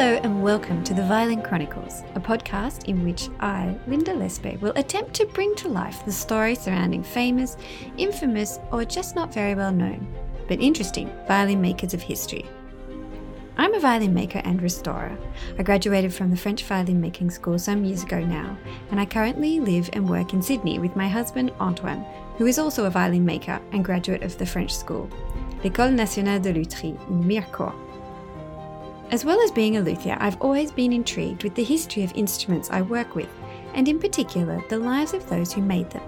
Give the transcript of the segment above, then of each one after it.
Hello and welcome to the Violin Chronicles, a podcast in which I, Linda Lespe, will attempt to bring to life the story surrounding famous, infamous, or just not very well known, but interesting violin makers of history. I'm a violin maker and restorer. I graduated from the French Violin Making School some years ago now, and I currently live and work in Sydney with my husband Antoine, who is also a violin maker and graduate of the French school, l'École Nationale de Lutherie in Mirecourt. As well as being a luthier, I've always been intrigued with the history of instruments I work with, and in particular, the lives of those who made them.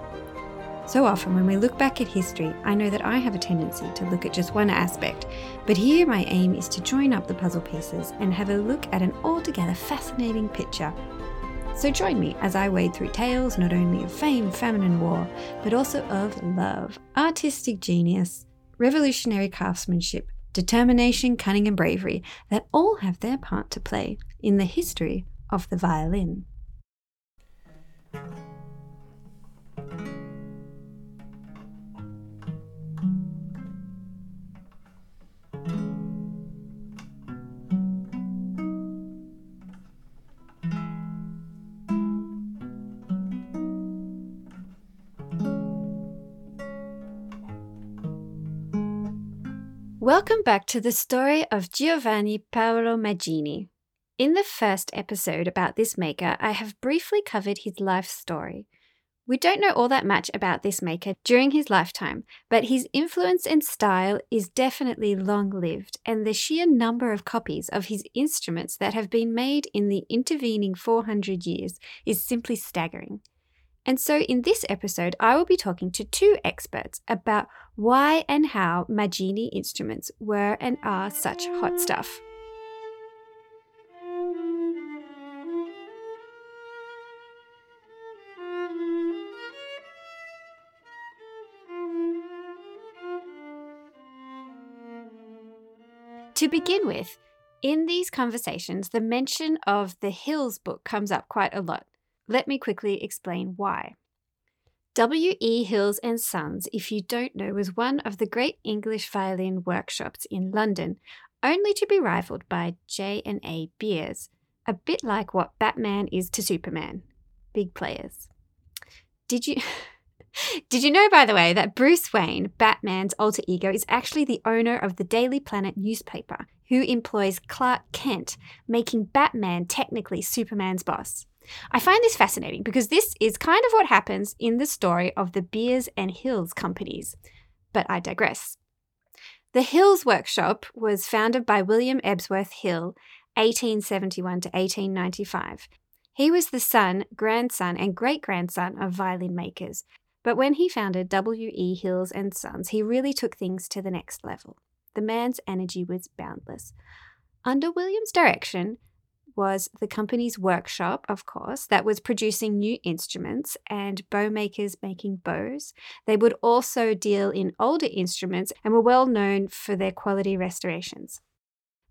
So often when we look back at history, I know that I have a tendency to look at just one aspect, but here my aim is to join up the puzzle pieces and have a look at an altogether fascinating picture. So join me as I wade through tales not only of fame, famine and war, but also of love, artistic genius, revolutionary craftsmanship, determination, cunning and bravery that all have their part to play in the history of the violin. Welcome back to the story of Giovanni Paolo Maggini. In the first episode about this maker, I have briefly covered his life story. We don't know all that much about this maker during his lifetime, but his influence and style is definitely long-lived, and the sheer number of copies of his instruments that have been made in the intervening 400 years is simply staggering. And so in this episode, I will be talking to two experts about why and how Maggini instruments were and are such hot stuff. To begin with, in these conversations, the mention of the Hills book comes up quite a lot. Let me quickly explain why. W.E. Hills and Sons, if you don't know, was one of the great English violin workshops in London, only to be rivaled by J and A Beares, a bit like what Batman is to Superman. Big players. Did you know, by the way, that Bruce Wayne, Batman's alter ego, is actually the owner of the Daily Planet newspaper, who employs Clark Kent, making Batman technically Superman's boss? I find this fascinating because this is kind of what happens in the story of the Beares and Hills companies, but I digress. The Hills workshop was founded by William Ebsworth Hill, 1871 to 1895. He was the son, grandson and great-grandson of violin makers, but when he founded W.E. Hills and Sons, he really took things to the next level. The man's energy was boundless. Under William's direction was the company's workshop, of course, that was producing new instruments and bow makers making bows. They would also deal in older instruments and were well known for their quality restorations.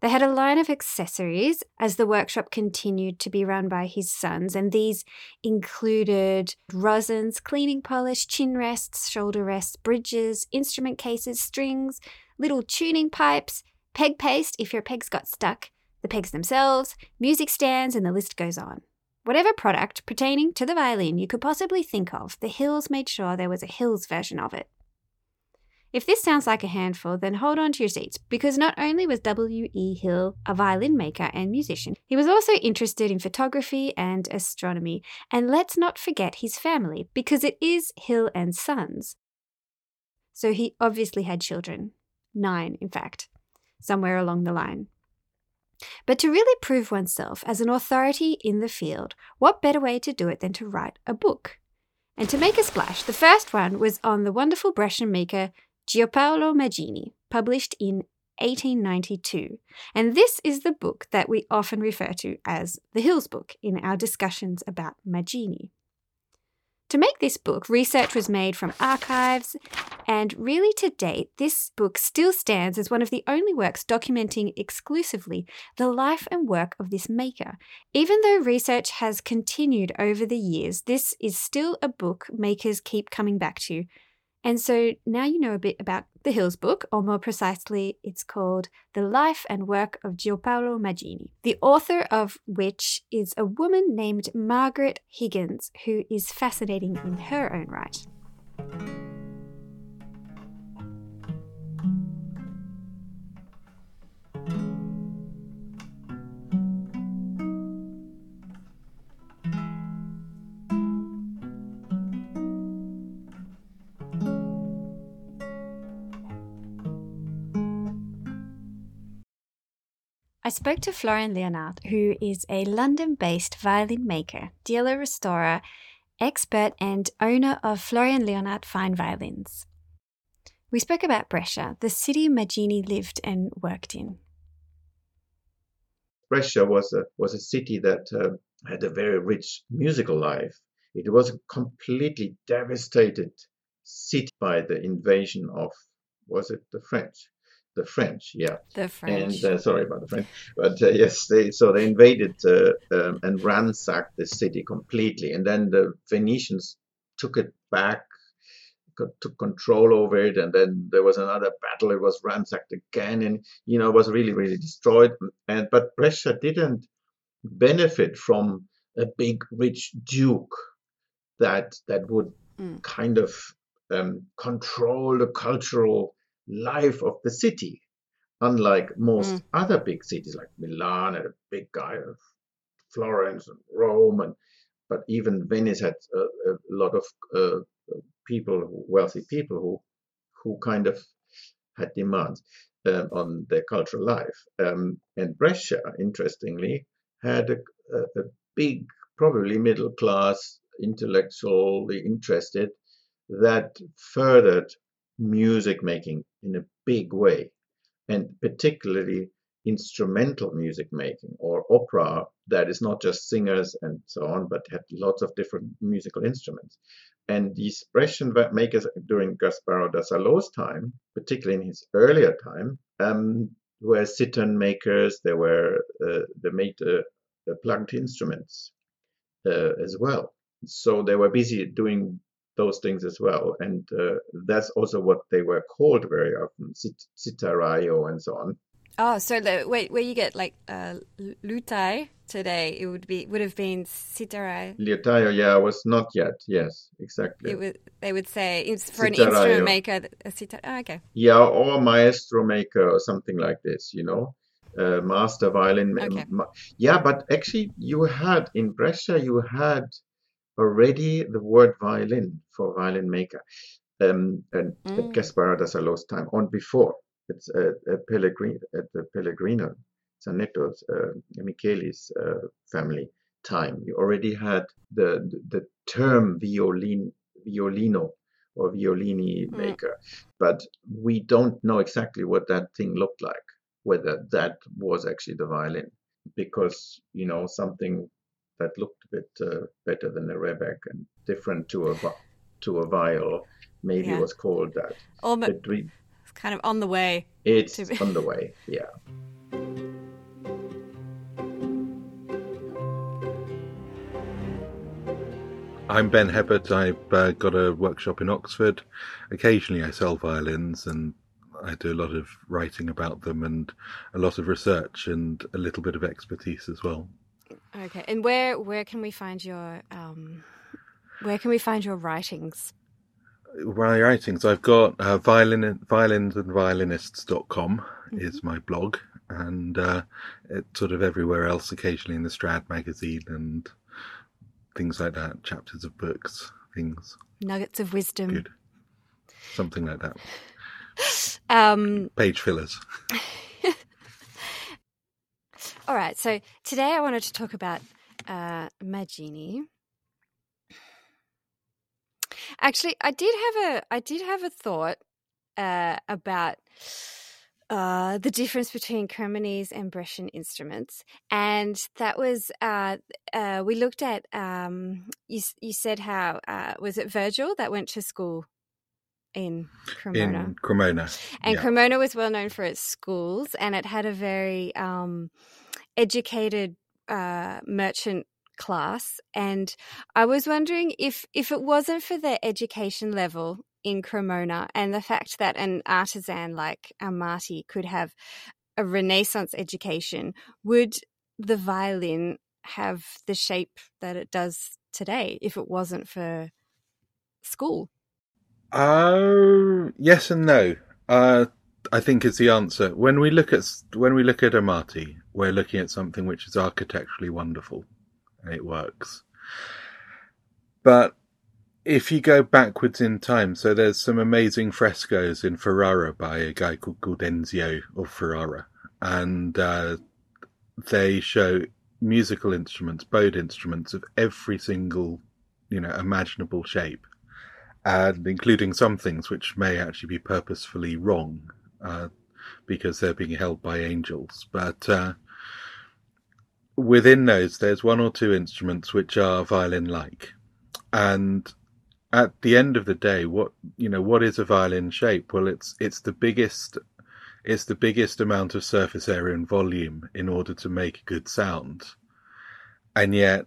They had a line of accessories as the workshop continued to be run by his sons, and these included rosins, cleaning polish, chin rests, shoulder rests, bridges, instrument cases, strings, little tuning pipes, peg paste if your pegs got stuck, the pegs themselves, music stands, and the list goes on. Whatever product pertaining to the violin you could possibly think of, the Hills made sure there was a Hills version of it. If this sounds like a handful, then hold on to your seats, because not only was W.E. Hill a violin maker and musician, he was also interested in photography and astronomy, and let's not forget his family, because it is Hill and Sons. So he obviously had children, 9 in fact, somewhere along the line. But to really prove oneself as an authority in the field, what better way to do it than to write a book? And to make a splash, the first one was on the wonderful Brescian maker Giovanni Maggini, published in 1892. And this is the book that we often refer to as the Hills book in our discussions about Maggini. To make this book, research was made from archives, and really to date, this book still stands as one of the only works documenting exclusively the life and work of this maker. Even though research has continued over the years, this is still a book makers keep coming back to, And so now you know a bit about the Hills book, or more precisely, it's called The Life and Work of Giovanni Paolo Maggini, the author of which is a woman named Margaret Higgins, who is fascinating in her own right. I spoke to Florian Leonhard, who is a London-based violin maker, dealer, restorer, expert and owner of Florian Leonhard Fine Violins. We spoke about Brescia, the city Maggini lived and worked in. Brescia was a city that had a very rich musical life. It was a completely devastated city by the invasion of, was it the French? The French, yeah. The French. And sorry about the French. But yes, they invaded and ransacked the city completely. And then the Venetians took it back, took control over it. And then there was another battle. It was ransacked again. And, you know, it was really, really destroyed. But Brescia didn't benefit from a big, rich duke that would kind of control the cultural life of the city, unlike most other big cities like Milan and a big guy of Florence and Rome, but even Venice had a lot of wealthy people who kind of had demands on their cultural life. And Brescia, interestingly, had a big, probably middle class, intellectually interested, that furthered music making in a big way, and particularly instrumental music making or opera that is not just singers and so on, but had lots of different musical instruments. And these Brescian makers during Gasparo da Salò's time, particularly in his earlier time, were cittern makers. They were they made the plugged instruments as well. So they were busy doing those things as well, and that's also what they were called very often, citaraio and so on. Oh, so where you get like lutai today, it would have been citarai. Liutaio, yeah, was not yet. Yes, exactly. They would say it's for citaraio. An instrument maker, a citar. Oh, okay. Yeah, or maestro maker or something like this, you know, master violin. Okay. But actually, in Brescia, you had already the word violin for violin maker, and at Gasparo da Salò's time, on before. It's at the Peregrino, Zanetto's, Micheli's family time. You already had the term violino or violini maker, but we don't know exactly what that thing looked like, whether that was actually the violin, because, you know, something that looked a bit better than a rebec and different to a viol, maybe was called that. It's kind of on the way. It's on the way, yeah. I'm Ben Hebbert. I've got a workshop in Oxford. Occasionally I sell violins and I do a lot of writing about them and a lot of research and a little bit of expertise as well. Okay, and where can we find your writings? My writings, I've got violinsandviolinists.com is my blog, and it's sort of everywhere else. Occasionally in the Strad magazine and things like that, chapters of books, things, nuggets of wisdom, good, something like that. Page fillers. All right, so today I wanted to talk about Maggini. Actually, I did have a thought about the difference between Cremonese and Brescian instruments, and that was we looked at. You said how was it Virgil that went to school in Cremona? In Cremona, and Cremona was well known for its schools, and it had a very educated merchant class, and I was wondering if it wasn't for their education level in Cremona, and the fact that an artisan like Amati could have a Renaissance education, would the violin have the shape that it does today if it wasn't for school? Yes and no. I think is the answer. When we look at Amati, we're looking at something which is architecturally wonderful, and it works. But if you go backwards in time, so there's some amazing frescoes in Ferrara by a guy called Gaudenzio of Ferrara, and they show musical instruments, bowed instruments of every single, imaginable shape, and including some things which may actually be purposefully wrong because they're being held by angels. But within those, there's one or two instruments which are violin-like. And at the end of the day, what is a violin shape? Well, it's the biggest amount of surface area and volume in order to make a good sound. And yet,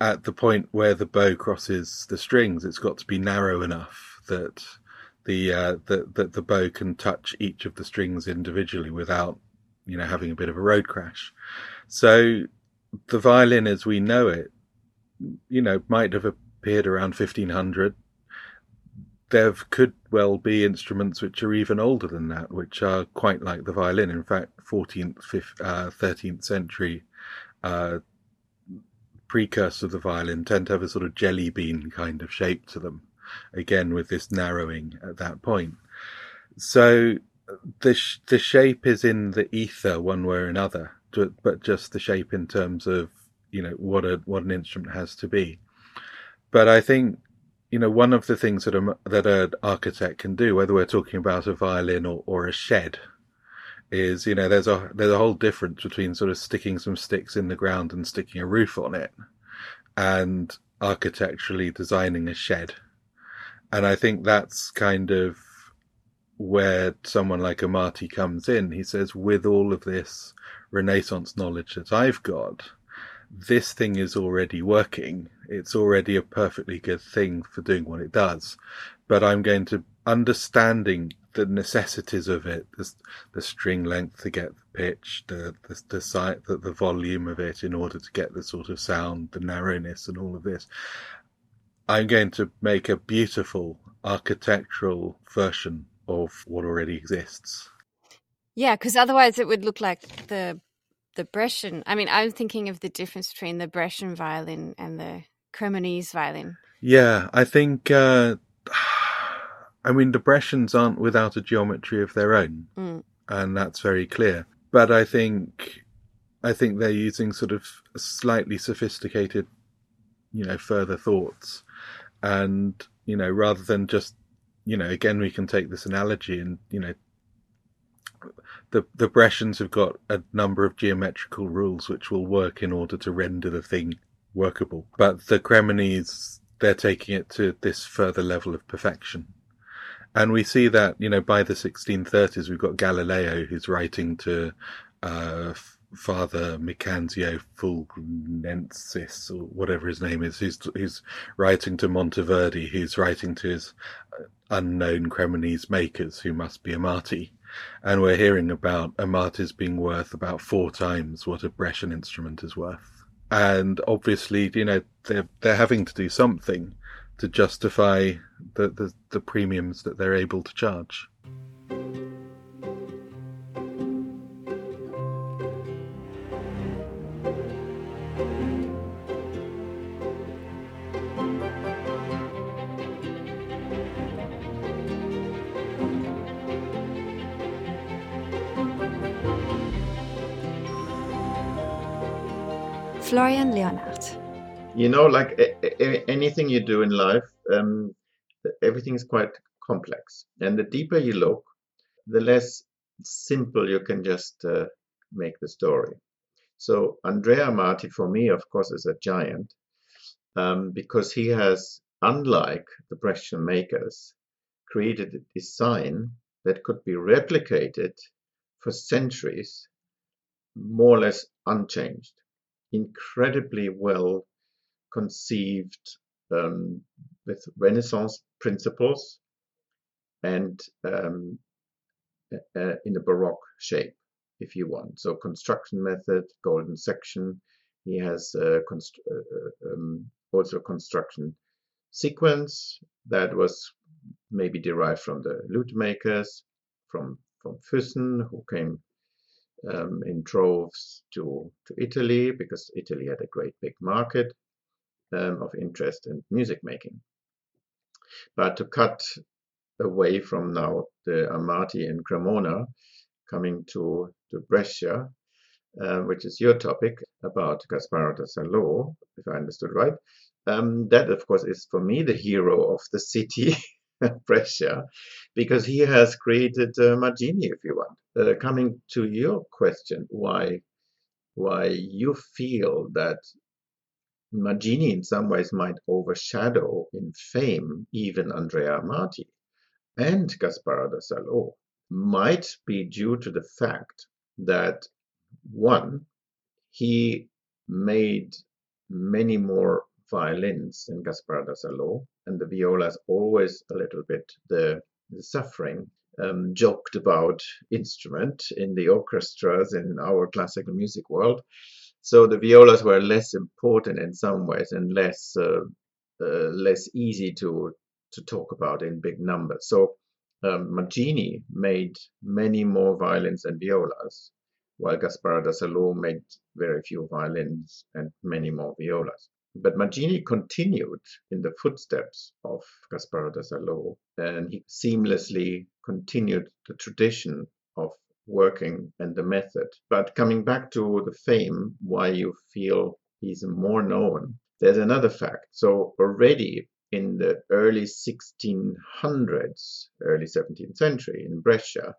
at the point where the bow crosses the strings, it's got to be narrow enough that the bow can touch each of the strings individually without, having a bit of a road crash. So the violin as we know it, might have appeared around 1500. There could well be instruments which are even older than that, which are quite like the violin. In fact, 13th century precursor of the violin tend to have a sort of jelly bean kind of shape to them, again with this narrowing at that point. So the shape is in the ether one way or another, but just the shape in terms of what an instrument has to be. But I think one of the things that an architect can do, whether we're talking about a violin or a shed, is there's a whole difference between sort of sticking some sticks in the ground and sticking a roof on it, and architecturally designing a shed. And I think that's kind of where someone like Amati comes in. He says, with all of this Renaissance knowledge that I've got, this thing is already working. It's already a perfectly good thing for doing what it does. But I'm going to, understanding the necessities of it, the string length to get the pitch, the sight, the volume of it in order to get the sort of sound, the narrowness and all of this, I'm going to make a beautiful architectural version of what already exists. Yeah, because otherwise it would look like the Brescian. I mean, I'm thinking of the difference between the Brescian violin and the Cremonese violin. Yeah, I think, the Brescians aren't without a geometry of their own, and that's very clear. But I think they're using sort of slightly sophisticated, further thoughts. And, rather than just, again, we can take this analogy and, the Brescians have got a number of geometrical rules which will work in order to render the thing workable. But the Cremonese, they're taking it to this further level of perfection. And we see that, by the 1630s, we've got Galileo who's writing to Father Nicandro Fulgenensis, or whatever his name is, who's writing to Monteverdi, who's writing to his unknown Cremonese makers, who must be Amati. And we're hearing about Amati's being worth about 4 times what a Brescian instrument is worth. And obviously, they're having to do something to justify the premiums that they're able to charge. Florian Leonhard. Like anything you do in life, everything is quite complex. And the deeper you look, the less simple you can just make the story. So Andrea Amati, for me, of course, is a giant because he has, unlike the Brescian makers, created a design that could be replicated for centuries, more or less unchanged. Incredibly well conceived with Renaissance principles, and in a Baroque shape, if you want. So construction method, golden section. He has also construction sequence that was maybe derived from the lute makers, from Füssen, who came in droves to Italy, because Italy had a great big market of interest in music making. But to cut away from now the Amati and Cremona, coming to Brescia, which is your topic about Gasparo da Salò, if I understood right. That, of course, is for me the hero of the city, Brescia, because he has created Maggini, if you want. Coming to your question, why you feel that Maggini in some ways might overshadow in fame even Andrea Amati and Gasparo da Salò, might be due to the fact that, one, he made many more violins in Gasparo da Salò, and the violas always a little bit the suffering, joked about instrument in the orchestras in our classical music world. So the violas were less important in some ways and less easy to talk about in big numbers. So Maggini made many more violins and violas, while Gasparo da Salò made very few violins and many more violas. But Maggini continued in the footsteps of Gasparo da Salò, and he seamlessly continued the tradition of working and the method. But coming back to the fame, why you feel he's more known, there's another fact. So already in the early 1600s, early 17th century in Brescia,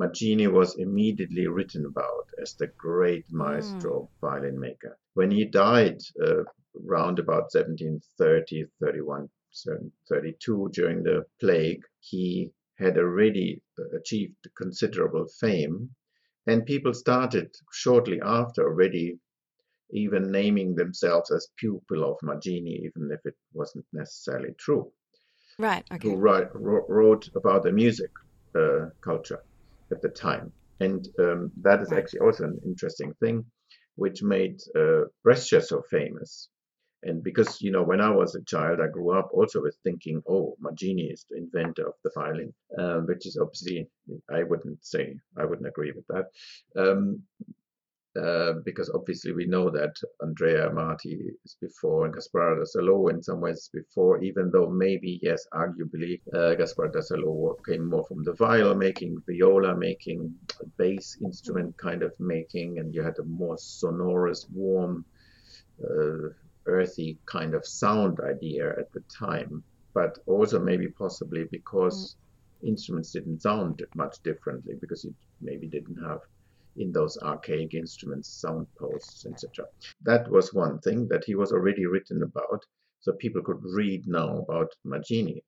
Maggini was immediately written about as the great maestro violin maker. When he died around about 1730, 31, 32, during the plague, he had already achieved considerable fame, and people started shortly after already even naming themselves as pupil of Maggini, even if it wasn't necessarily true. Right, okay. Who wrote about the music culture at the time. And that is actually also an interesting thing, which made Brescia so famous. And because, you know, when I was a child, I grew up also with thinking, oh, Maggini is the inventor of the violin, which is obviously, I wouldn't agree with that. Because obviously we know that Andrea Amati is before, and Gasparo da Salò in some ways before, even though maybe, yes, arguably, Gasparo da Salò came more from the viol making, viola making, bass instrument kind of making, and you had a more sonorous, warm, earthy kind of sound idea at the time. But also maybe possibly because instruments didn't sound much differently, because you maybe didn't have in those archaic instruments, sound posts, etc. That was one thing that he was already written about, so people could read now about Maggini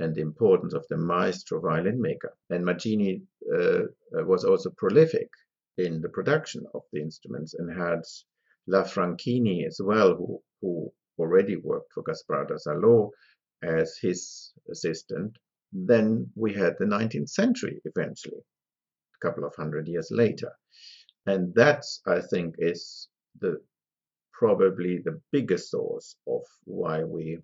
and the importance of the maestro violin maker. And Maggini was also prolific in the production of the instruments and had La Franchini as well, who already worked for Gasparo da Salò as his assistant. Then we had the 19th century eventually, couple of hundred years later, and that's, I think, is probably the biggest source of why we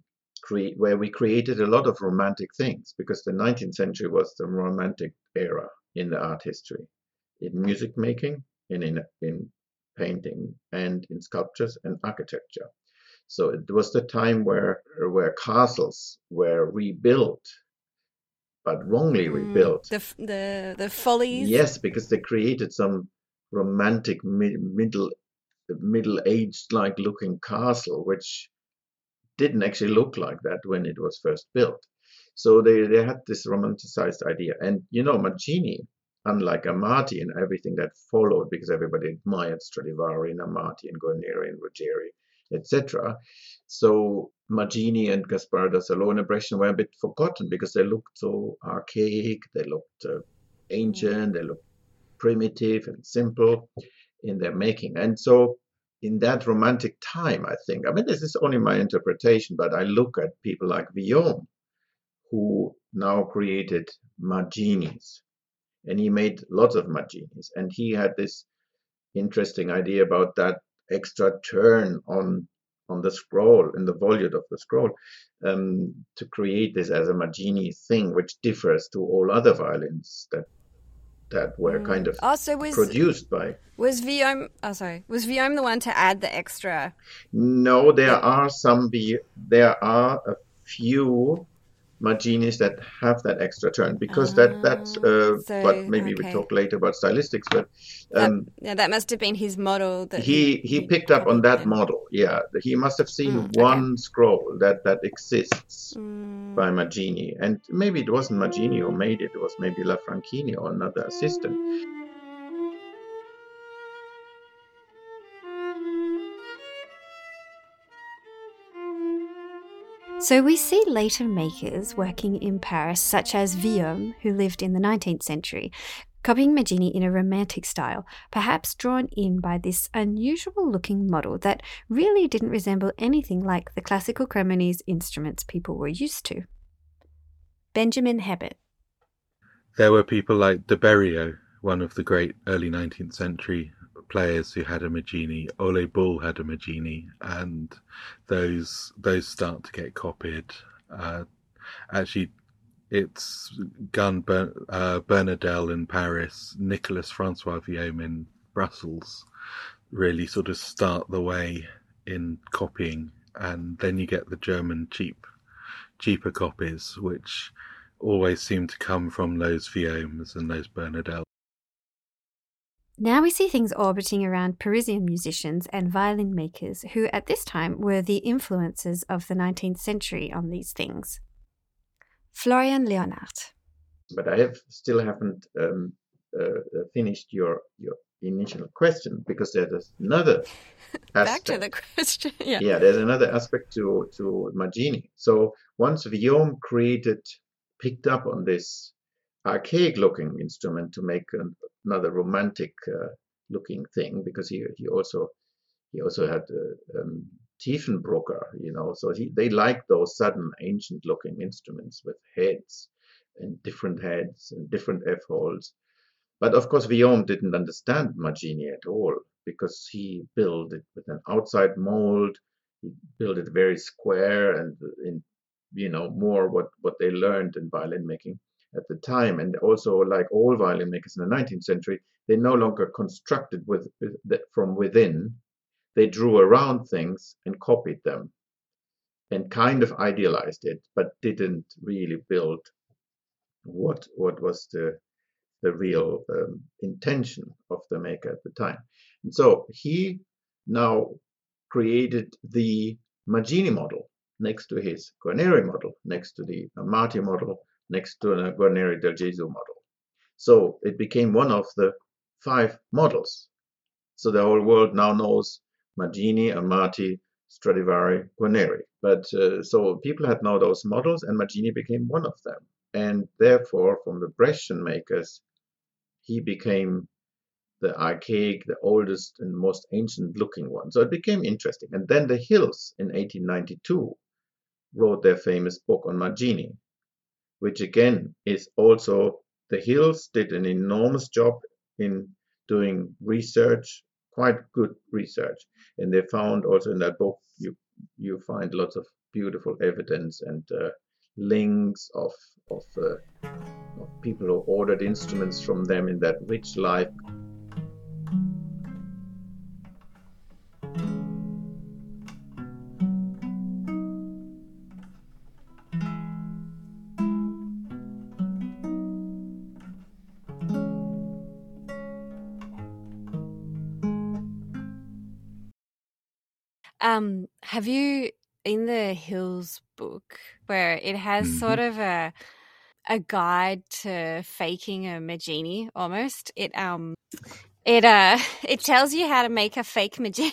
created a lot of romantic things, because the 19th century was the romantic era in the art history, in music making, and in painting, and in sculptures and architecture. So it was the time where castles were rebuilt, but wrongly rebuilt. The follies? Yes, because they created some romantic middle-aged-like looking castle, which didn't actually look like that when it was first built. So they had this romanticized idea. And, you know, Maggini, unlike Amati and everything that followed, because everybody admired Stradivari and Amati and Guarneri and Ruggieri, etc. So Maggini and Gasparo da Salò and Brescian were a bit forgotten because they looked so archaic, they looked ancient, they looked primitive and simple in their making. And so in that romantic time, I mean, this is only my interpretation, but I look at people like Vuillaume, who now created Magginis, and he made lots of Magginis, and he had this interesting idea about that extra turn on the scroll, in the volute of the scroll, to create this as a Maggini thing, which differs to all other violins that were kind of produced by. Was Viome the one to add the extra? No, there are a few Magginis that have that extra turn, because we talk later about stylistics, but that must have been his model that he picked up on that model. Yeah, he must have seen one scroll that exists by Maggini, and maybe it wasn't Maggini who made it was maybe La Franchini or another assistant. So we see later makers working in Paris, such as Vuillaume, who lived in the 19th century, copying Maggini in a romantic style, perhaps drawn in by this unusual-looking model that really didn't resemble anything like the classical Cremonese instruments people were used to. Benjamin Hebbert. There were people like de Berrio, one of the great early 19th century players who had a Maggini. Ole Bull had a Maggini, and those start to get copied. Actually, it's Bernadel in Paris, Nicolas Francois Viome in Brussels, really sort of start the way in copying, and then you get the German cheaper copies, which always seem to come from those Vuillaumes and those Bernadels. Now we see things orbiting around Parisian musicians and violin makers who at this time were the influences of the 19th century on these things. Florian Leonhard. But I still haven't finished your initial question, because there's another aspect. Back to the question. Yeah, there's another aspect to Maggini. So once Vuillaume picked up on this archaic-looking instrument to make another romantic-looking thing, because he also had Tiefenbrucker, so they liked those sudden ancient-looking instruments with heads and different F-holes. But of course, Vuillaume didn't understand Maggini at all, because he built it with an outside mold. He built it very square and more what they learned in violin making at the time. And also, like all violin makers in the 19th century, they no longer constructed from within. They drew around things and copied them and kind of idealized it, but didn't really build what was the real intention of the maker at the time. And so he now created the Maggini model next to his Guarneri model, next to the Amati model, next to a Guarneri del Gesù model. So it became one of the five models. So the whole world now knows Maggini, Amati, Stradivari, Guarneri. But so people had now those models, and Maggini became one of them. And therefore, from the Brescian makers, he became the archaic, the oldest and most ancient looking one. So it became interesting. And then the Hills in 1892 wrote their famous book on Maggini, which again is also, the Hills did an enormous job in doing research, quite good research. And they found also in that book, you find lots of beautiful evidence and links of people who ordered instruments from them in that rich life. Have you, in the Hills book, where it has sort of a guide to faking a Maggini almost, it tells you how to make a fake Maggini.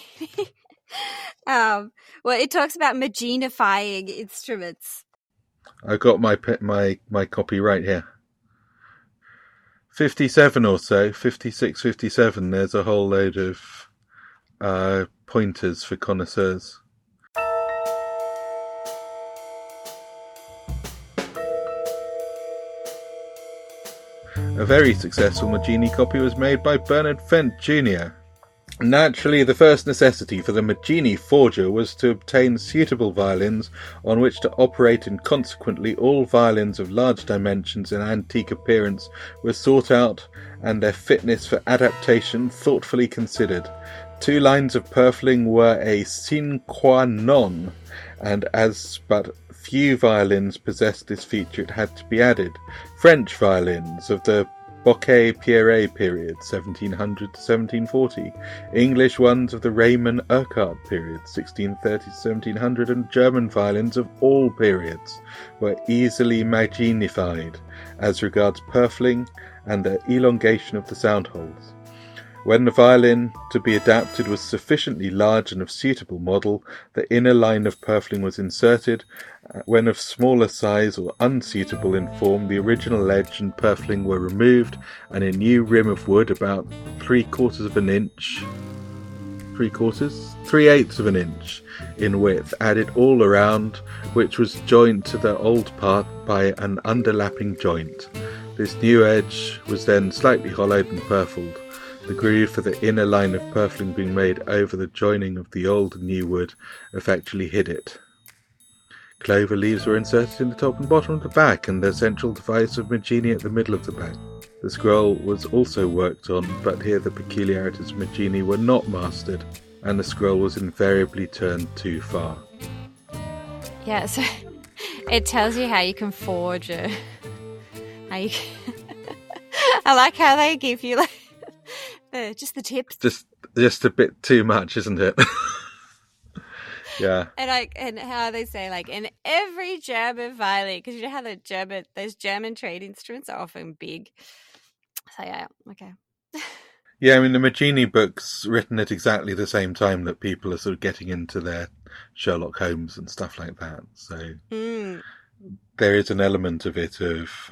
It talks about Magginifying instruments. I've got my copy right here. 57 or so, 56, 57, there's a whole load of pointers for connoisseurs. A very successful Maggini copy was made by Bernard Fent Jr. Naturally, the first necessity for the Maggini forger was to obtain suitable violins on which to operate, and consequently all violins of large dimensions and antique appearance were sought out and their fitness for adaptation thoughtfully considered. Two lines of purfling were a sine qua non, and as but few violins possessed this feature it had to be added. French violins of the Bocquet-Pierret period, 1700 to 1740, English ones of the Raymond Urquhart period, 1630 to 1700, and German violins of all periods were easily Magginified as regards purfling and the elongation of the sound holes. When the violin to be adapted was sufficiently large and of suitable model, the inner line of purfling was inserted. When of smaller size or unsuitable in form, the original edge and purfling were removed, and a new rim of wood about 3/8 of an inch in width added all around, which was joined to the old part by an underlapping joint. This new edge was then slightly hollowed and purfled, the groove for the inner line of purfling being made over the joining of the old and new wood effectually hid it. Clover leaves were inserted in the top and bottom of the back, and the central device of Maggini at the middle of the back. The scroll was also worked on, but here the peculiarities of Maggini were not mastered, and the scroll was invariably turned too far. Yeah, so it tells you how you can forge it. I like how they give you like just the tips. Just a bit too much, isn't it? Yeah. And how they say, like, in every German violin, because you know how those German trade instruments are often big. So yeah, okay. Yeah, I mean the Maggini book's written at exactly the same time that people are sort of getting into their Sherlock Holmes and stuff like that. So there is an element of it of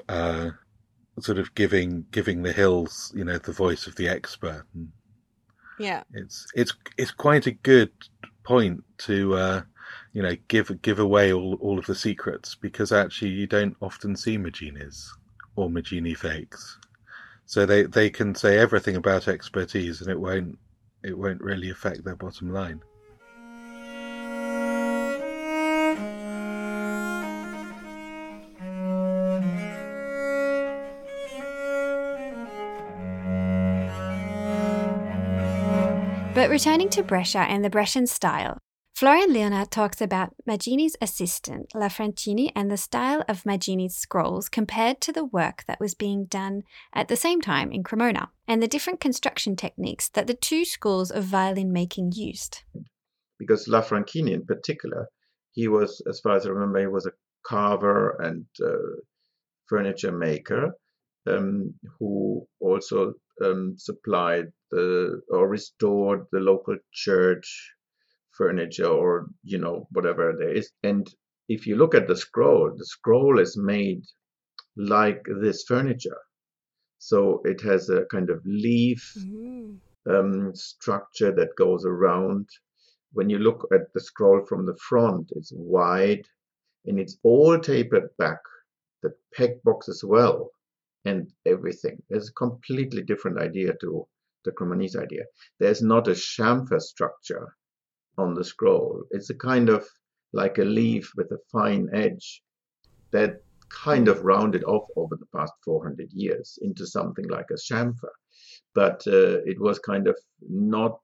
sort of giving the hills, you know, the voice of the expert. And yeah, it's quite a good point to you know, give away all of the secrets, because actually you don't often see Magginis or Maggini fakes, so they can say everything about expertise and it won't really affect their bottom line. But returning to Brescia and the Brescian style, Florian Leonhard talks about Maggini's assistant, La Francini, and the style of Maggini's scrolls compared to the work that was being done at the same time in Cremona, and the different construction techniques that the two schools of violin making used. Because La Francini in particular, he was, as far as I remember, he was a carver and furniture maker who also supplied or restored the local church furniture, or you know, whatever there is. And if you look at the scroll is made like this furniture, so it has a kind of leaf structure that goes around. When you look at the scroll from the front, it's wide and it's all tapered back, the peg box as well, and everything. It's a completely different idea to the Cremonese idea. There's not a chamfer structure on the scroll. It's a kind of like a leaf with a fine edge that kind of rounded off over the past 400 years into something like a chamfer. But it was kind of not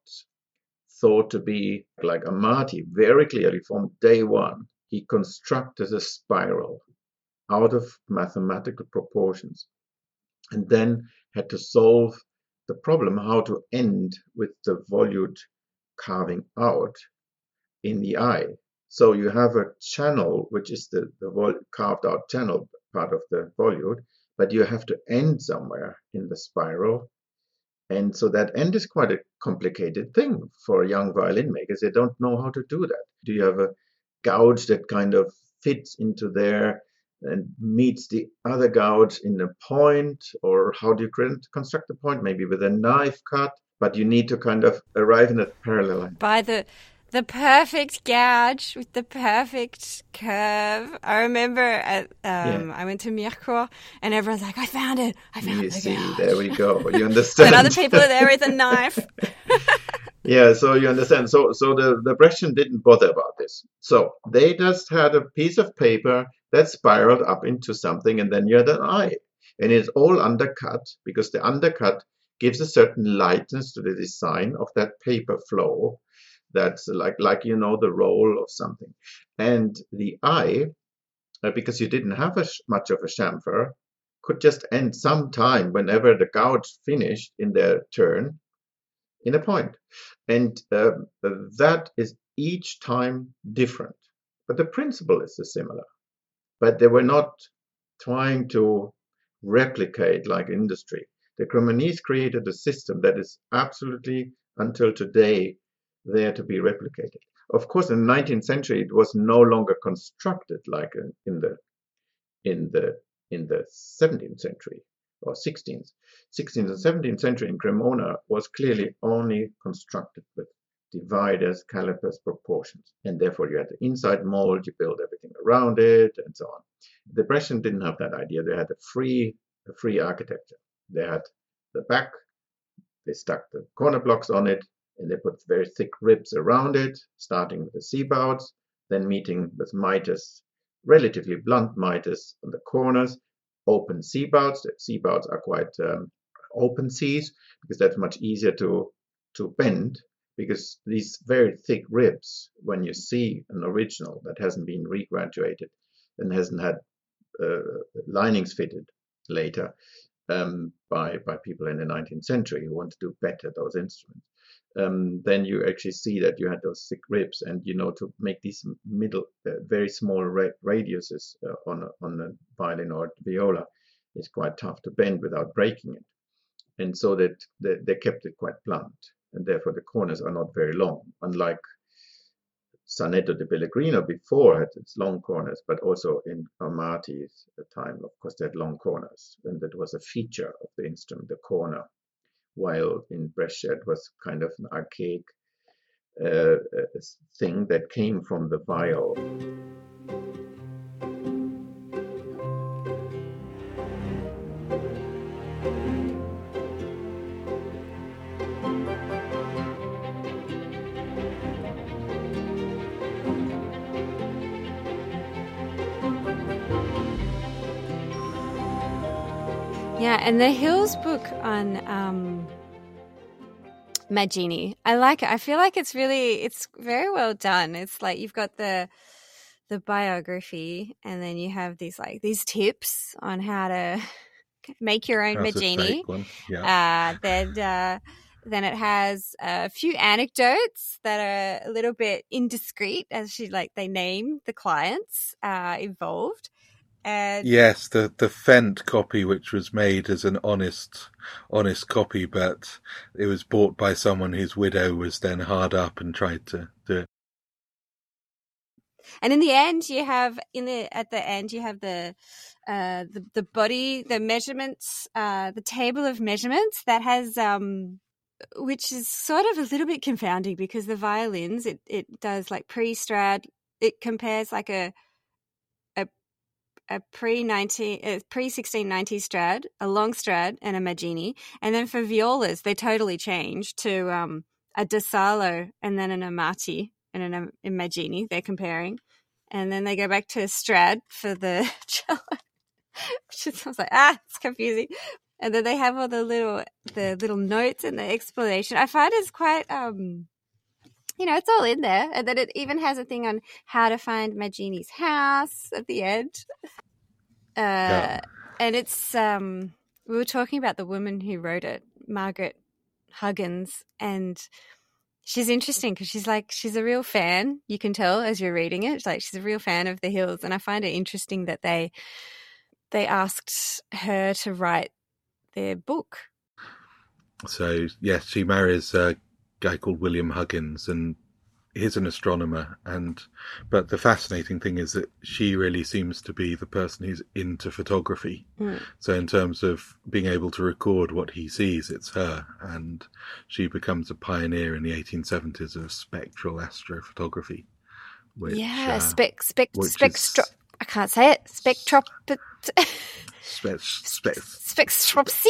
thought to be like Amati. Very clearly from day one, he constructed a spiral out of mathematical proportions, and then had to solve the problem how to end with the volute carving out in the eye. So you have a channel, which is the carved out channel part of the volute, but you have to end somewhere in the spiral. And so that end is quite a complicated thing for young violin makers. They don't know how to do that. Do you have a gouge that kind of fits into there and meets the other gouge in a point, or how do you construct the point? Maybe with a knife cut, but you need to kind of arrive in a parallel line. By the the perfect gouge with the perfect curve. I remember at, I went to Mirecourt and everyone's like, I found it. There we go. You understand. And other people are there with a knife. Yeah, so you understand. So the Brescian didn't bother about this. So they just had a piece of paper that spiraled up into something, and then you had an eye. And it's all undercut, because the undercut gives a certain lightness to the design of that paper flow. That's like the roll of something. And the eye, because you didn't have much of a chamfer, could just end sometime whenever the gouge finished in their turn in a point. And that is each time different. But the principle is similar. But they were not trying to replicate like industry. The Cremonese created a system that is absolutely, until today, there to be replicated. Of course, in the 19th century, it was no longer constructed like in the 17th century or 16th and 17th century in Cremona was clearly only constructed with dividers, calipers, proportions, and therefore you had the inside mold, you build everything around it, and so on. The Brescian didn't have that idea. They had a free architecture. They had the back, they stuck the corner blocks on it, and they put very thick ribs around it, starting with the C-bouts, then meeting with miters, relatively blunt miters on the corners, open C-bouts. The C-bouts are quite open Cs, because that's much easier to bend, because these very thick ribs, when you see an original that hasn't been regraduated and hasn't had linings fitted later by people in the 19th century who want to do better those instruments, then you actually see that you had those thick ribs, and to make these middle very small radiuses on the violin or viola is quite tough to bend without breaking it, and so that they kept it quite blunt, and therefore the corners are not very long, unlike Sanetto di Pellegrino before had its long corners, but also in Amati's time, of course, they had long corners, and that was a feature of the instrument, the corner. While in Brescia, it was kind of an archaic thing that came from the viol. Yeah, and the Hills book on Maggini, I like it. I feel like it's very well done. It's like you've got the biography, and then you have these tips on how to make your own Maggini. Yeah. Then it has a few anecdotes that are a little bit indiscreet, as they name the clients involved. And yes, the Fent copy, which was made as an honest copy, but it was bought by someone whose widow was then hard up and tried to do it. And in the end, you have the body, the measurements, the table of measurements that has which is sort of a little bit confounding, because the violins it does pre-Strad, it compares a pre-1690 Strad, a long Strad, and a Maggini. And then for violas, they totally changed to a da Salò and then an Amati and an Maggini they're comparing. And then they go back to a Strad for the cello, which I was like, it's confusing. And then they have all the little notes and the explanation. I find it's quite, it's all in there. And then it even has a thing on how to find Maggini's house at the end. And it's, we were talking about the woman who wrote it, Margaret Huggins, and she's interesting because she's a real fan. You can tell as you're reading it, she's a real fan of the Hills. And I find it interesting that they asked her to write their book. So, yes, she marries a guy called William Huggins, and is an astronomer, but the fascinating thing is that she really seems to be the person who's into photography. Mm. So in terms of being able to record what he sees, it's her, and she becomes a pioneer in the 1870s of spectral astrophotography. Which, I can't say it. Spectropsy.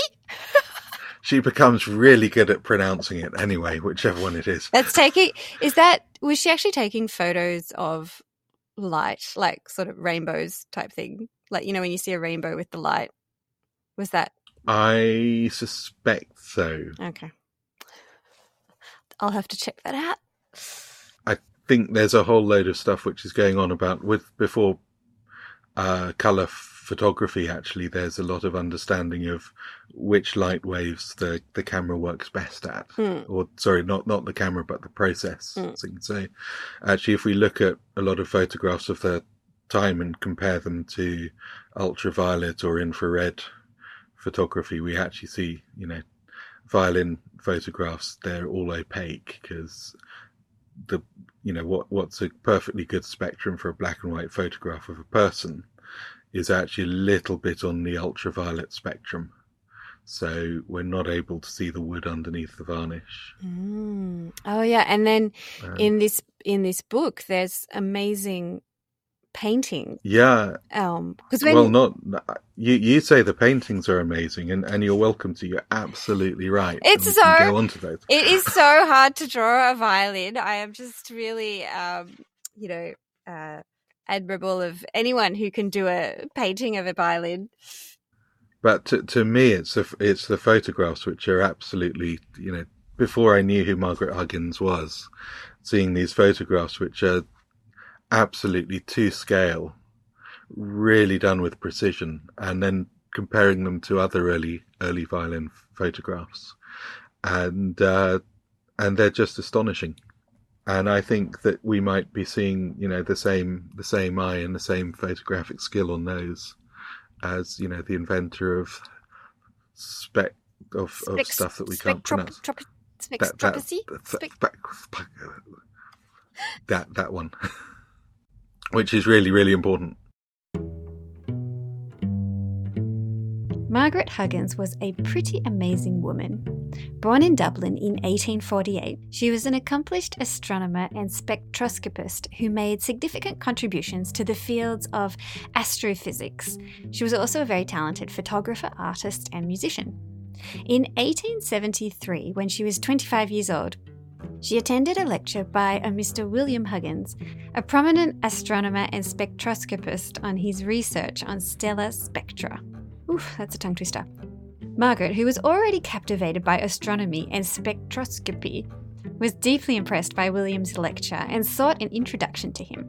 She becomes really good at pronouncing it anyway, whichever one it is. Was she actually taking photos of light, like sort of rainbows type thing? Like, you know, when you see a rainbow with the light, was that? I suspect so. Okay. I'll have to check that out. I think there's a whole load of stuff which is going on about colour photography, actually, there's a lot of understanding of which light waves the camera works best at. Mm. Or, sorry, not the camera, but the process. Mm. So actually, if we look at a lot of photographs of the time and compare them to ultraviolet or infrared photography, we actually see, you know, violin photographs, they're all opaque because what's a perfectly good spectrum for a black and white photograph of a person is actually a little bit on the ultraviolet spectrum. So we're not able to see the wood underneath the varnish. Mm. Oh, yeah. And then in this book, there's amazing painting. Yeah. You say the paintings are amazing and you're welcome to. You're absolutely right. It is so hard to draw a violin. I am just really, admirable of anyone who can do a painting of a violin. But to me, it's the photographs which are absolutely, you know, before I knew who Margaret Huggins was, seeing these photographs which are absolutely to scale, really done with precision, and then comparing them to other early violin photographs, and they're just astonishing. And I think that we might be seeing, you know, the same eye and the same photographic skill on those as, you know, the inventor of stuff that we can't pronounce. That one, which is really, really important. Margaret Huggins was a pretty amazing woman. Born in Dublin in 1848, she was an accomplished astronomer and spectroscopist who made significant contributions to the fields of astrophysics. She was also a very talented photographer, artist, and musician. In 1873, when she was 25 years old, she attended a lecture by a Mr. William Huggins, a prominent astronomer and spectroscopist, on his research on stellar spectra. Oof, that's a tongue twister. Margaret, who was already captivated by astronomy and spectroscopy, was deeply impressed by William's lecture and sought an introduction to him.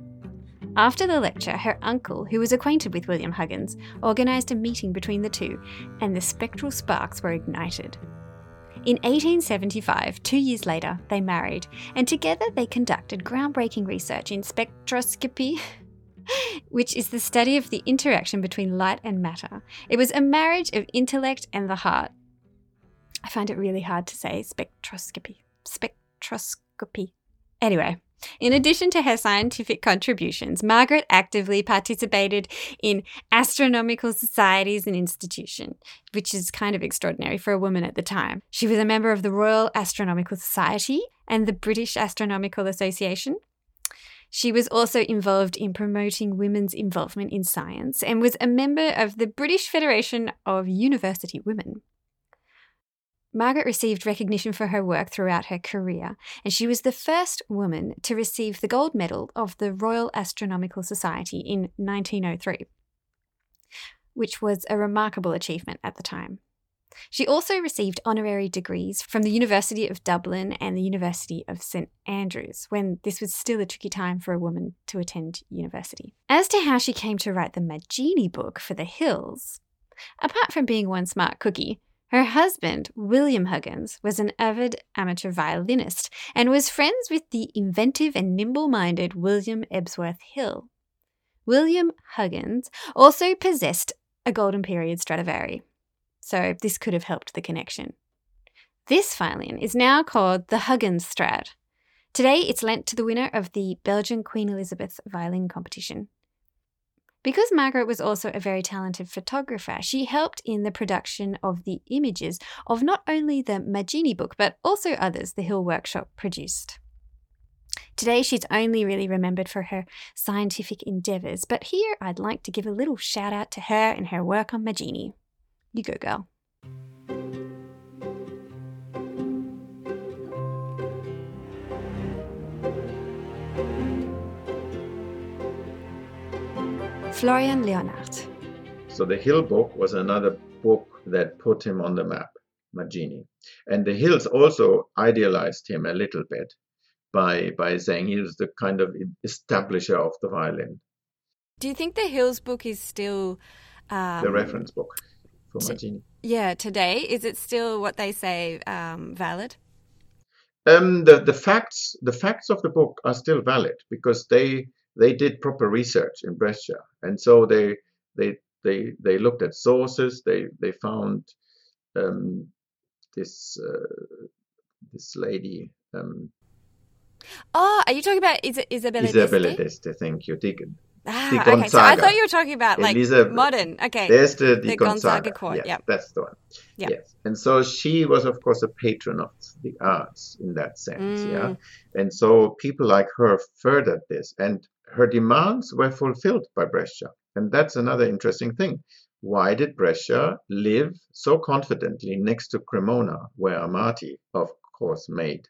After the lecture, her uncle, who was acquainted with William Huggins, organised a meeting between the two, and the spectral sparks were ignited. In 1875, 2 years later, they married, and together they conducted groundbreaking research in spectroscopy, which is the study of the interaction between light and matter. It was a marriage of intellect and the heart. I find it really hard to say spectroscopy. Anyway, in addition to her scientific contributions, Margaret actively participated in astronomical societies and institutions, which is kind of extraordinary for a woman at the time. She was a member of the Royal Astronomical Society and the British Astronomical Association. She was also involved in promoting women's involvement in science and was a member of the British Federation of University Women. Margaret received recognition for her work throughout her career, and she was the first woman to receive the gold medal of the Royal Astronomical Society in 1903, which was a remarkable achievement at the time. She also received honorary degrees from the University of Dublin and the University of St Andrews, when this was still a tricky time for a woman to attend university. As to how she came to write the Maggini book for the Hills, apart from being one smart cookie, her husband, William Huggins, was an avid amateur violinist and was friends with the inventive and nimble-minded William Ebsworth Hill. William Huggins also possessed a golden period Stradivari, so this could have helped the connection. This violin is now called the Huggins Strad. Today, it's lent to the winner of the Belgian Queen Elizabeth violin competition. Because Margaret was also a very talented photographer, she helped in the production of the images of not only the Maggini book, but also others the Hill Workshop produced. Today, she's only really remembered for her scientific endeavours, but here I'd like to give a little shout out to her and her work on Maggini. You go, girl. Florian Leonhard. So the Hill book was another book that put him on the map, Maggini. And the Hills also idealized him a little bit by saying he was the kind of establisher of the violin. Do you think the Hills book is still... the reference book for Maggini? Yeah, today. Is it still what they say valid? The facts of the book are still valid because they did proper research in Brescia, and so they looked at sources. They found this lady. Are you talking about Isabella d'Este? Thank you. The Gonzaga. Okay. So I thought you were talking about like modern. Okay. There's the Gonzaga court. Yeah, yep. That's the one. Yep. Yes. And so she was, of course, a patron of the arts in that sense. Mm. Yeah. And so people like her furthered this, and her demands were fulfilled by Brescia. And that's another interesting thing. Why did Brescia live so confidently next to Cremona, where Amati, of course, made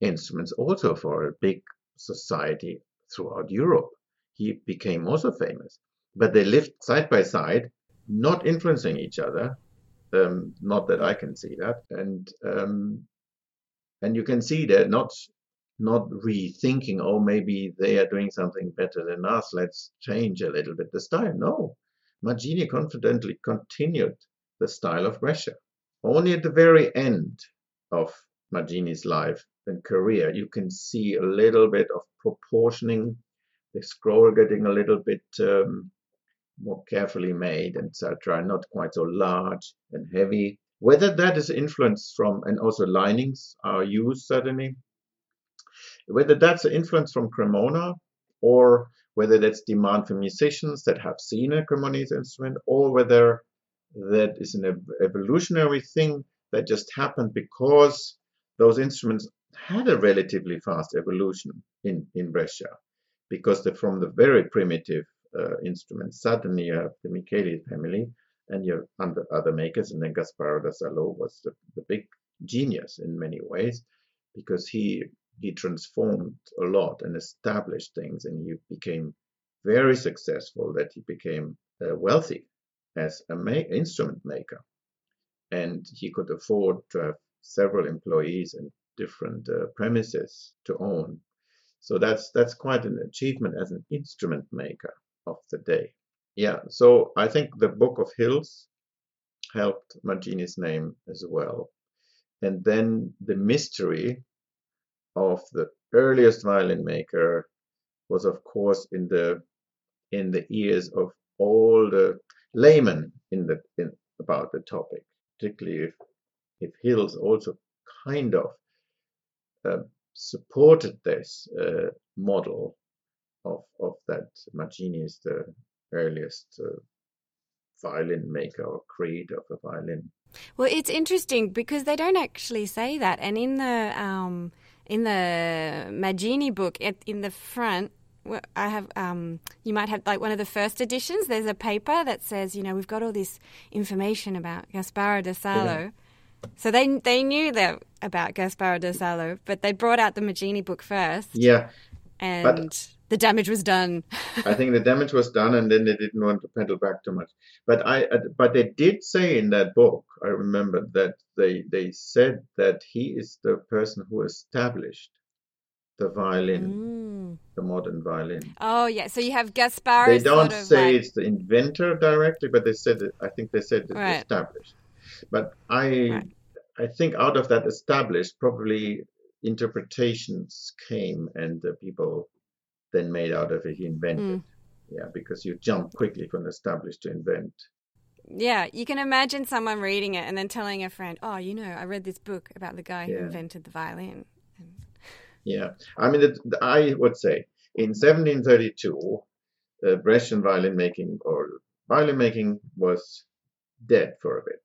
instruments also for a big society throughout Europe? He became also famous, but they lived side by side, not influencing each other. Not that I can see that. And you can see they're not rethinking, oh, maybe they are doing something better than us. Let's change a little bit the style. No, Maggini confidently continued the style of Brescia. Only at the very end of Maggini's life and career, you can see a little bit of proportioning, the scroll getting a little bit more carefully made, etc., not quite so large and heavy. Whether that is influenced from, and also linings are used suddenly, whether that's an influence from Cremona, or whether that's demand for musicians that have seen a Cremonese instrument, or whether that is an evolutionary thing that just happened because those instruments had a relatively fast evolution in Brescia. Because from the very primitive instruments, suddenly you have the Micheli family and you have other makers, and then Gasparo da Salò was the big genius in many ways, because he transformed a lot and established things, and he became very successful, that he became wealthy as an instrument maker, and he could afford to have several employees and different premises to own. So that's quite an achievement as an instrument maker of the day. Yeah, so I think the Book of Hills helped Maggini's name as well. And then the mystery of the earliest violin maker was, of course, in the ears of all the laymen about the topic, particularly if Hills also kind of supported this model of that Maggini is the earliest violin maker or creed of a violin. Well, it's interesting because they don't actually say that, and in the Maggini book, in the front, I have you might have like one of the first editions. There's a paper that says, you know, we've got all this information about Gasparo da Salò. Yeah. So they knew that about Gasparo da Salò, but they brought out the Maggini book first. Yeah. And the damage was done. I think the damage was done, and then they didn't want to pedal back too much. But they did say in that book, I remember, that they said that he is the person who established the violin, the modern violin. Oh, yeah. So you have Gasparo. They don't say like... it's the inventor directly, but they said that, I think they said that right. Established. But I think out of that established, probably interpretations came, and the people then made out of it he invented. Yeah, because you jump quickly from established to invent. Yeah, you can imagine someone reading it and then telling a friend, oh, you know, I read this book about the guy who invented the violin. Yeah, I mean, I would say in 1732, Brescian violin making or violin making was dead for a bit.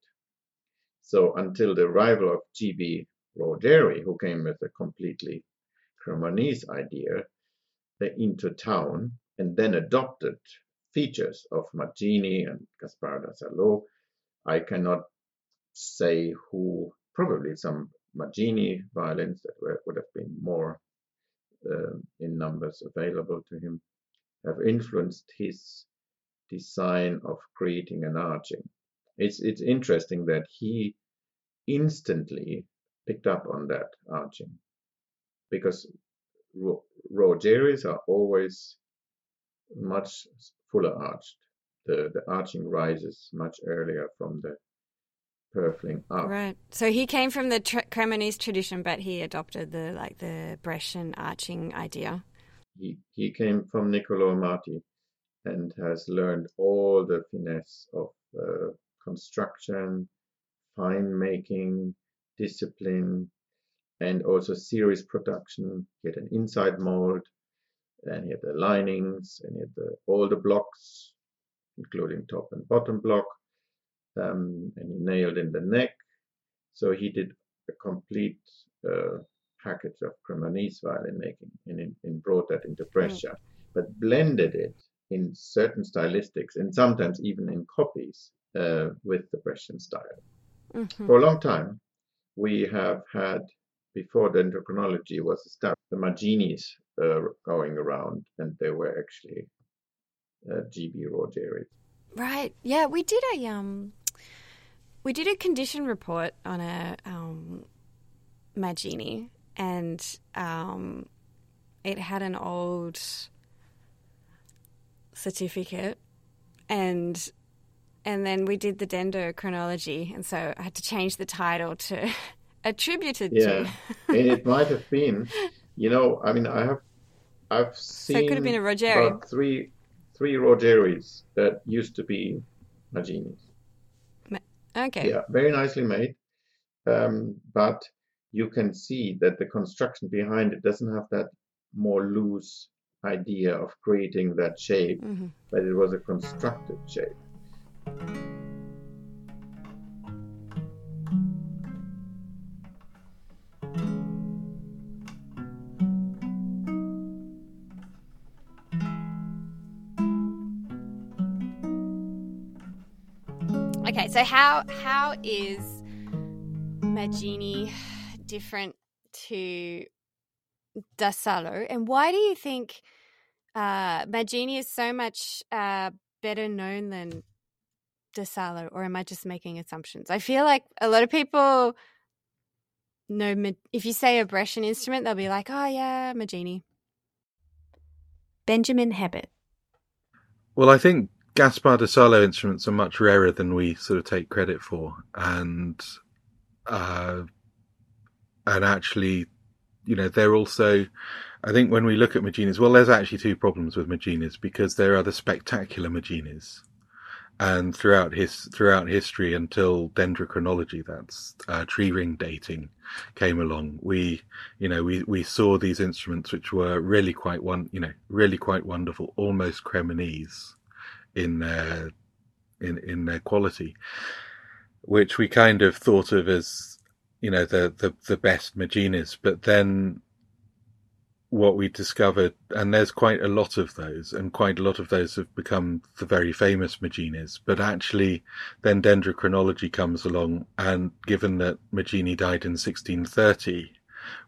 So until the arrival of G.B. Ruggieri, who came with a completely Cremonese idea into town and then adopted features of Maggini and Gasparo da Salò. I cannot say who, probably some Maggini violins that would have been more in numbers available to him, have influenced his design of creating an arching. It's interesting that he instantly picked up on that arching, because Ruggieri's are always much fuller arched. The arching rises much earlier from the purfling up. Right. So he came from the Cremonese tradition, but he adopted the Brescian arching idea. He came from Nicolas Amati and has learned all the finesse of construction, fine making, discipline, and also series production. He had an inside mold, and he had the linings, and he had all the blocks, including top and bottom block, and he nailed in the neck. So he did a complete package of Cremonese violin making, and brought that into Brescia, but blended it in certain stylistics, and sometimes even in copies with the Brescian style. Mm-hmm. For a long time, we have had, before the endocrinology was established, the Magginis going around, and they were actually G.B. Ruggieri. Right. Yeah, we did a condition report on a Maggini, and it had an old certificate, and then we did the dendrochronology, and so I had to change the title to attributed to. And it might have been, I mean, I've seen. So it could have been a Ruggieri. About three Ruggieris that used to be Magginis. Okay. Yeah, very nicely made, but you can see that the construction behind it doesn't have that more loose idea of creating that shape, mm-hmm. but it was a constructed shape. Okay, so how is Maggini different to da Salò, and why do you think Maggini is so much better known than da Salò? Or am I just making assumptions? I feel like a lot of people know, if you say a Brescian instrument, they'll be like, oh yeah, Maggini. Benjamin Hebbert. Well, I think Gaspar da Salò instruments are much rarer than we sort of take credit for, and actually, they're also, I think when we look at Magginis, well, there's actually two problems with Magginis, because there are the spectacular Magginis, and throughout history until dendrochronology, that's tree ring dating, came along. We saw these instruments which were really quite wonderful, almost Cremonese in their quality, which we kind of thought of as the best Magginis. But then what we discovered, and there's quite a lot of those, and quite a lot of those have become the very famous Magginis. But actually, then dendrochronology comes along, and given that Maggini died in 1630,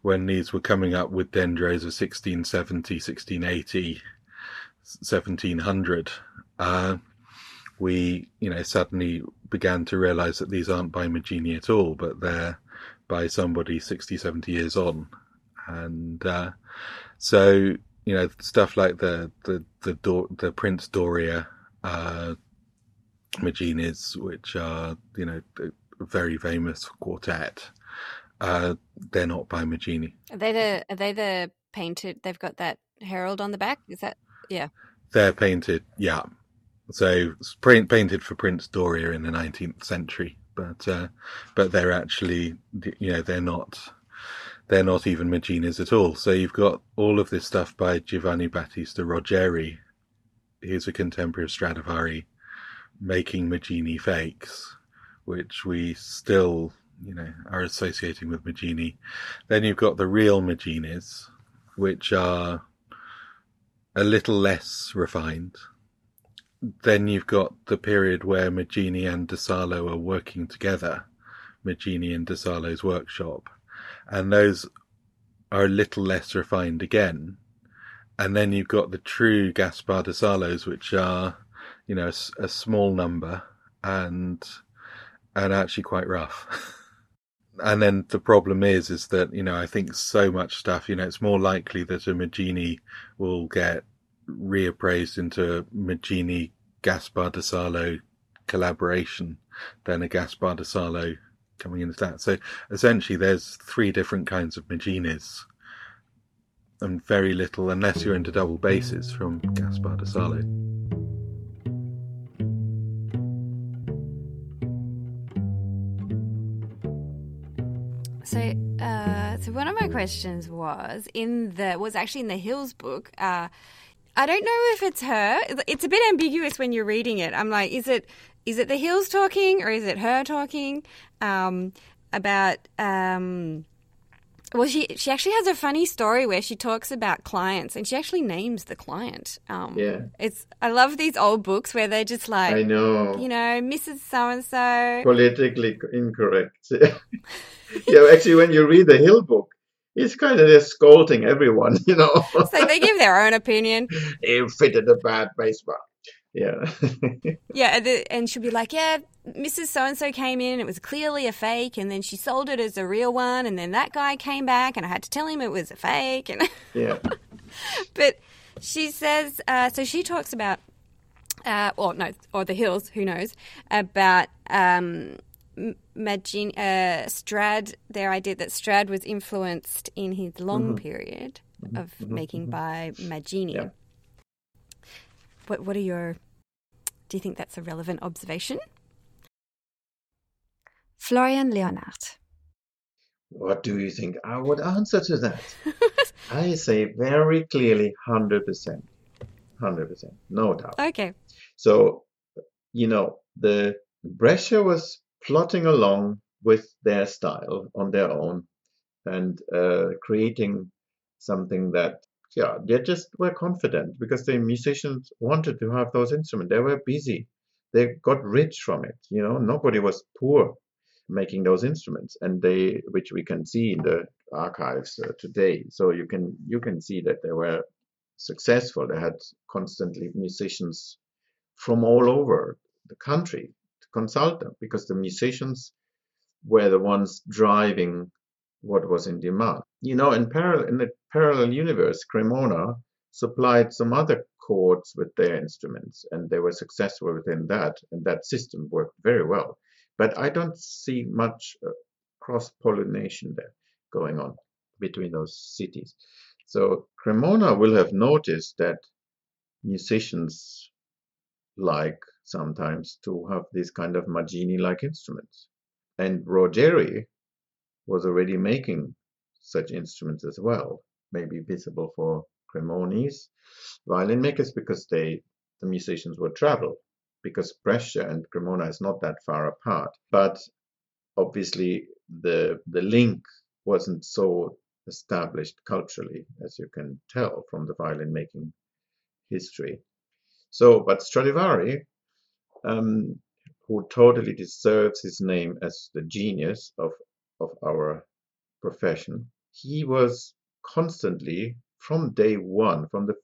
when these were coming up with dendros of 1670, 1680, 1700. We, suddenly began to realise that these aren't by Maggini at all, but they're by somebody 60, 70 years on. And so, stuff like the Prince Doria Magginis, which are, a very famous quartet, they're not by Maggini. Are they the painted? They've got that herald on the back. Is that, yeah? They're painted, yeah. So painted for Prince Doria in the 19th century, but they're actually, they're not. they're not even Magginis at all. So you've got all of this stuff by Giovanni Battista Ruggieri. He's a contemporary of Stradivari making Maggini fakes, which we still, you know, are associating with Maggini. Then you've got the real Magginis, which are a little less refined. Then you've got the period where Maggini and De Salò are working together, Maggini and De Salò's workshop, and those are a little less refined again. And then you've got the true Gaspar da Salò's, which are, you know, a small number and actually quite rough. And then the problem is that, you know, I think so much stuff, you know, it's more likely that a Maggini will get reappraised into a Maggini Gaspar da Salò collaboration than a Gaspar da Salò coming into that. So essentially there's three different kinds of Magginis, and very little, unless you're into double basses, from Gaspar da Salò. So one of my questions was actually in the Hills book. I don't know if it's her. It's a bit ambiguous when you're reading it. I'm like, is it the Hills talking or is it her talking about? Well, she actually has a funny story where she talks about clients, and she actually names the client. I love these old books where they're just like, I know, you know, Mrs. So-and-so. Politically incorrect. Yeah, actually, when you read the Hill book, it's kind of just scolding everyone, you know. So they give their own opinion. It fitted a bad baseball. Yeah. Yeah, and she'll be like, yeah, Mrs. So-and-so came in, it was clearly a fake, and then she sold it as a real one, and then that guy came back, and I had to tell him it was a fake. And yeah. But she says, so she talks about, or the Hills, who knows, about Maggini, Strad, their idea that Strad was influenced in his long period of making by Maggini. Yeah. What are your... Do you think that's a relevant observation? Florian Leonhard. What do you think I would answer to that? I say very clearly 100%. 100%. No doubt. Okay. So, you know, the Brescia was plotting along with their style on their own and creating something that... Yeah, they just were confident because the musicians wanted to have those instruments. They were busy. They got rich from it. You know, nobody was poor making those instruments, and they, which we can see in the archives today. So you can see that they were successful. They had constantly musicians from all over the country to consult them because the musicians were the ones driving what was in demand. You know, in the parallel universe, Cremona supplied some other chords with their instruments, and they were successful within that, and that system worked very well. But I don't see much cross-pollination there going on between those cities. So Cremona will have noticed that musicians like sometimes to have these kind of Maggini-like instruments. And Ruggieri was already making such instruments as well, maybe visible for Cremonese violin makers because the musicians would travel, because Brescia and Cremona is not that far apart. But obviously the link wasn't so established culturally, as you can tell from the violin making history. So, but Stradivari, who totally deserves his name as the genius of our profession, he was constantly, from day one, from the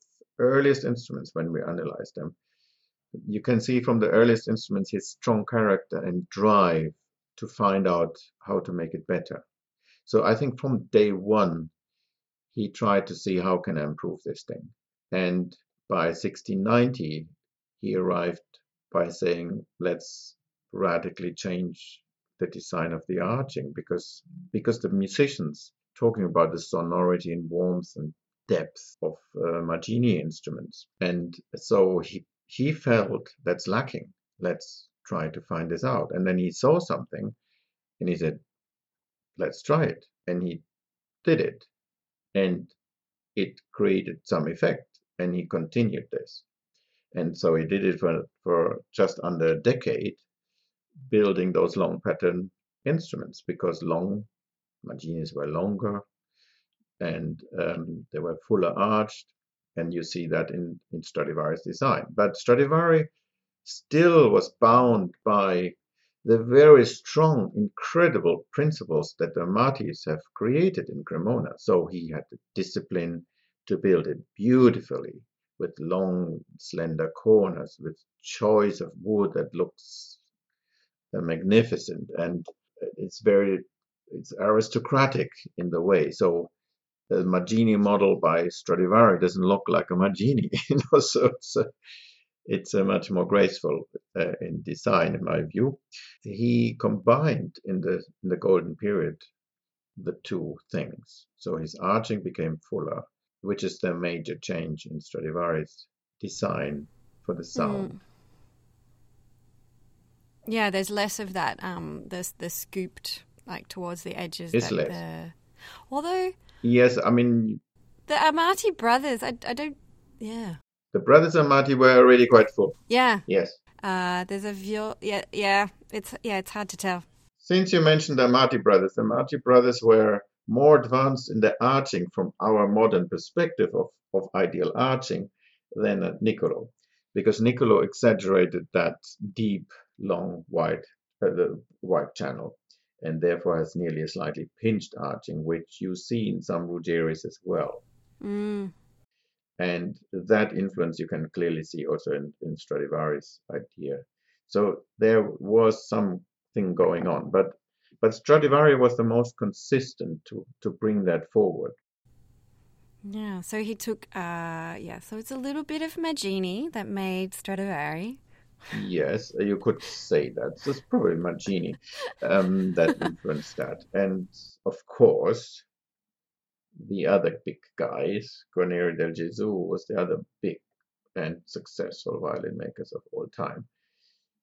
earliest instruments when we analyzed them, you can see from the earliest instruments his strong character and drive to find out how to make it better. So I think from day one, he tried to see how can I improve this thing. And by 1690, he arrived by saying, let's radically change the design of the arching, because the musicians talking about the sonority and warmth and depth of Maggini instruments, and so he felt that's lacking. Let's try to find this out. And then he saw something, and he said, "Let's try it." And he did it, and it created some effect, and he continued this. And so he did it for just under a decade, building those long pattern instruments, because long Magginis were longer, and they were fuller arched, and you see that in Stradivari's design. But Stradivari still was bound by the very strong, incredible principles that the Amatis have created in Cremona. So he had the discipline to build it beautifully, with long, slender corners, with choice of wood that looks magnificent, and it's aristocratic in the way. So the Maggini model by Stradivari doesn't look like a Maggini, you know, so it's much more graceful in design, in my view. He combined in the Golden Period the two things. So his arching became fuller, which is the major change in Stradivari's design for the sound. Mm. Yeah, there's less of that. The scooped, like towards the edges. It's less. Although. Yes, I mean. The Amati brothers, I don't. Yeah. The brothers Amati were already quite full. Yeah. Yes. There's a view. Yeah. It's hard to tell. Since you mentioned the Amati brothers were more advanced in the arching from our modern perspective of ideal arching than at Niccolo, because Niccolo exaggerated that deep, long, wide channel, and therefore has nearly a slightly pinched arching, which you see in some Ruggieris as well. Mm. And that influence you can clearly see also in Stradivari's idea. So there was something going on, but Stradivari was the most consistent to bring that forward. Yeah, so he took, so it's a little bit of Maggini that made Stradivari. Yes, you could say that. So it's probably Maggini that influenced that. And, of course, the other big guys, Guarneri del Gesù was the other big and successful violin makers of all time.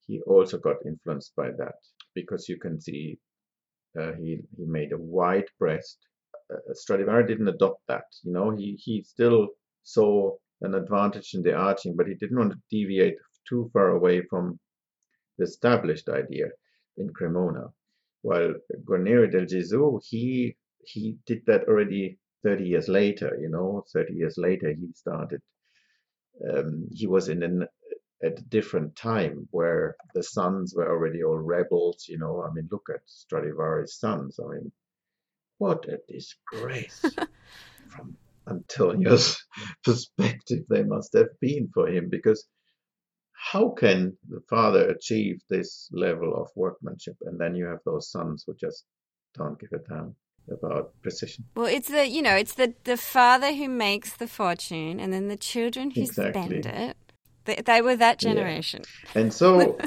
He also got influenced by that, because you can see he made a wide breast. Stradivari didn't adopt that. You know, he still saw an advantage in the arching, but he didn't want to deviate too far away from the established idea in Cremona. While Guarneri del Gesù, he did that already 30 years later. You know, 30 years later he started. He was at a different time where the sons were already all rebels, you know. I mean, look at Stradivari's sons. I mean, what a disgrace from Antonio's perspective they must have been for him, because how can the father achieve this level of workmanship? And then you have those sons who just don't give a damn about precision. Well, it's the, you know, it's the father who makes the fortune, and then the children who spend it. They were that generation. Yeah. And so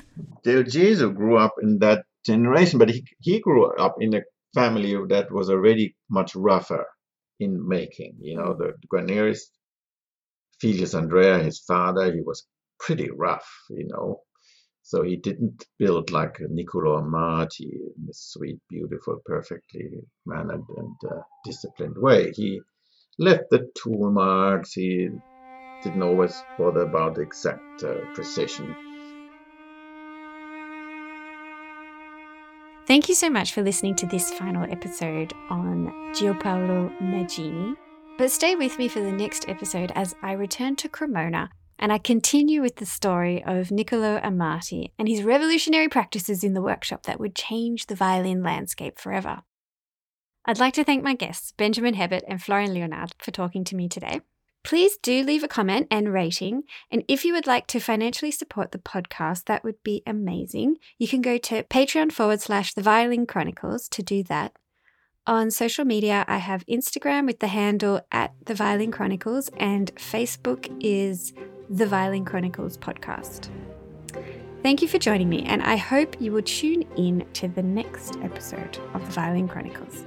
Del Gesù grew up in that generation, but he grew up in a family that was already much rougher in making. You know, the Guarneri's, Filius Andrea, his father, he was pretty rough, you know. So he didn't build like Niccolo Amati in this sweet, beautiful, perfectly mannered and disciplined way. He left the tool marks. He didn't always bother about the exact precision. Thank you so much for listening to this final episode on Giovanni Maggini. But stay with me for the next episode as I return to Cremona and I continue with the story of Niccolo Amati and his revolutionary practices in the workshop that would change the violin landscape forever. I'd like to thank my guests, Benjamin Hebbert and Florian Leonhard, for talking to me today. Please do leave a comment and rating, and if you would like to financially support the podcast, that would be amazing. You can go to patreon.com/The Violin Chronicles to do that. On social media, I have Instagram with the handle @The Violin Chronicles, and Facebook is The Violin Chronicles Podcast. Thank you for joining me, and I hope you will tune in to the next episode of The Violin Chronicles.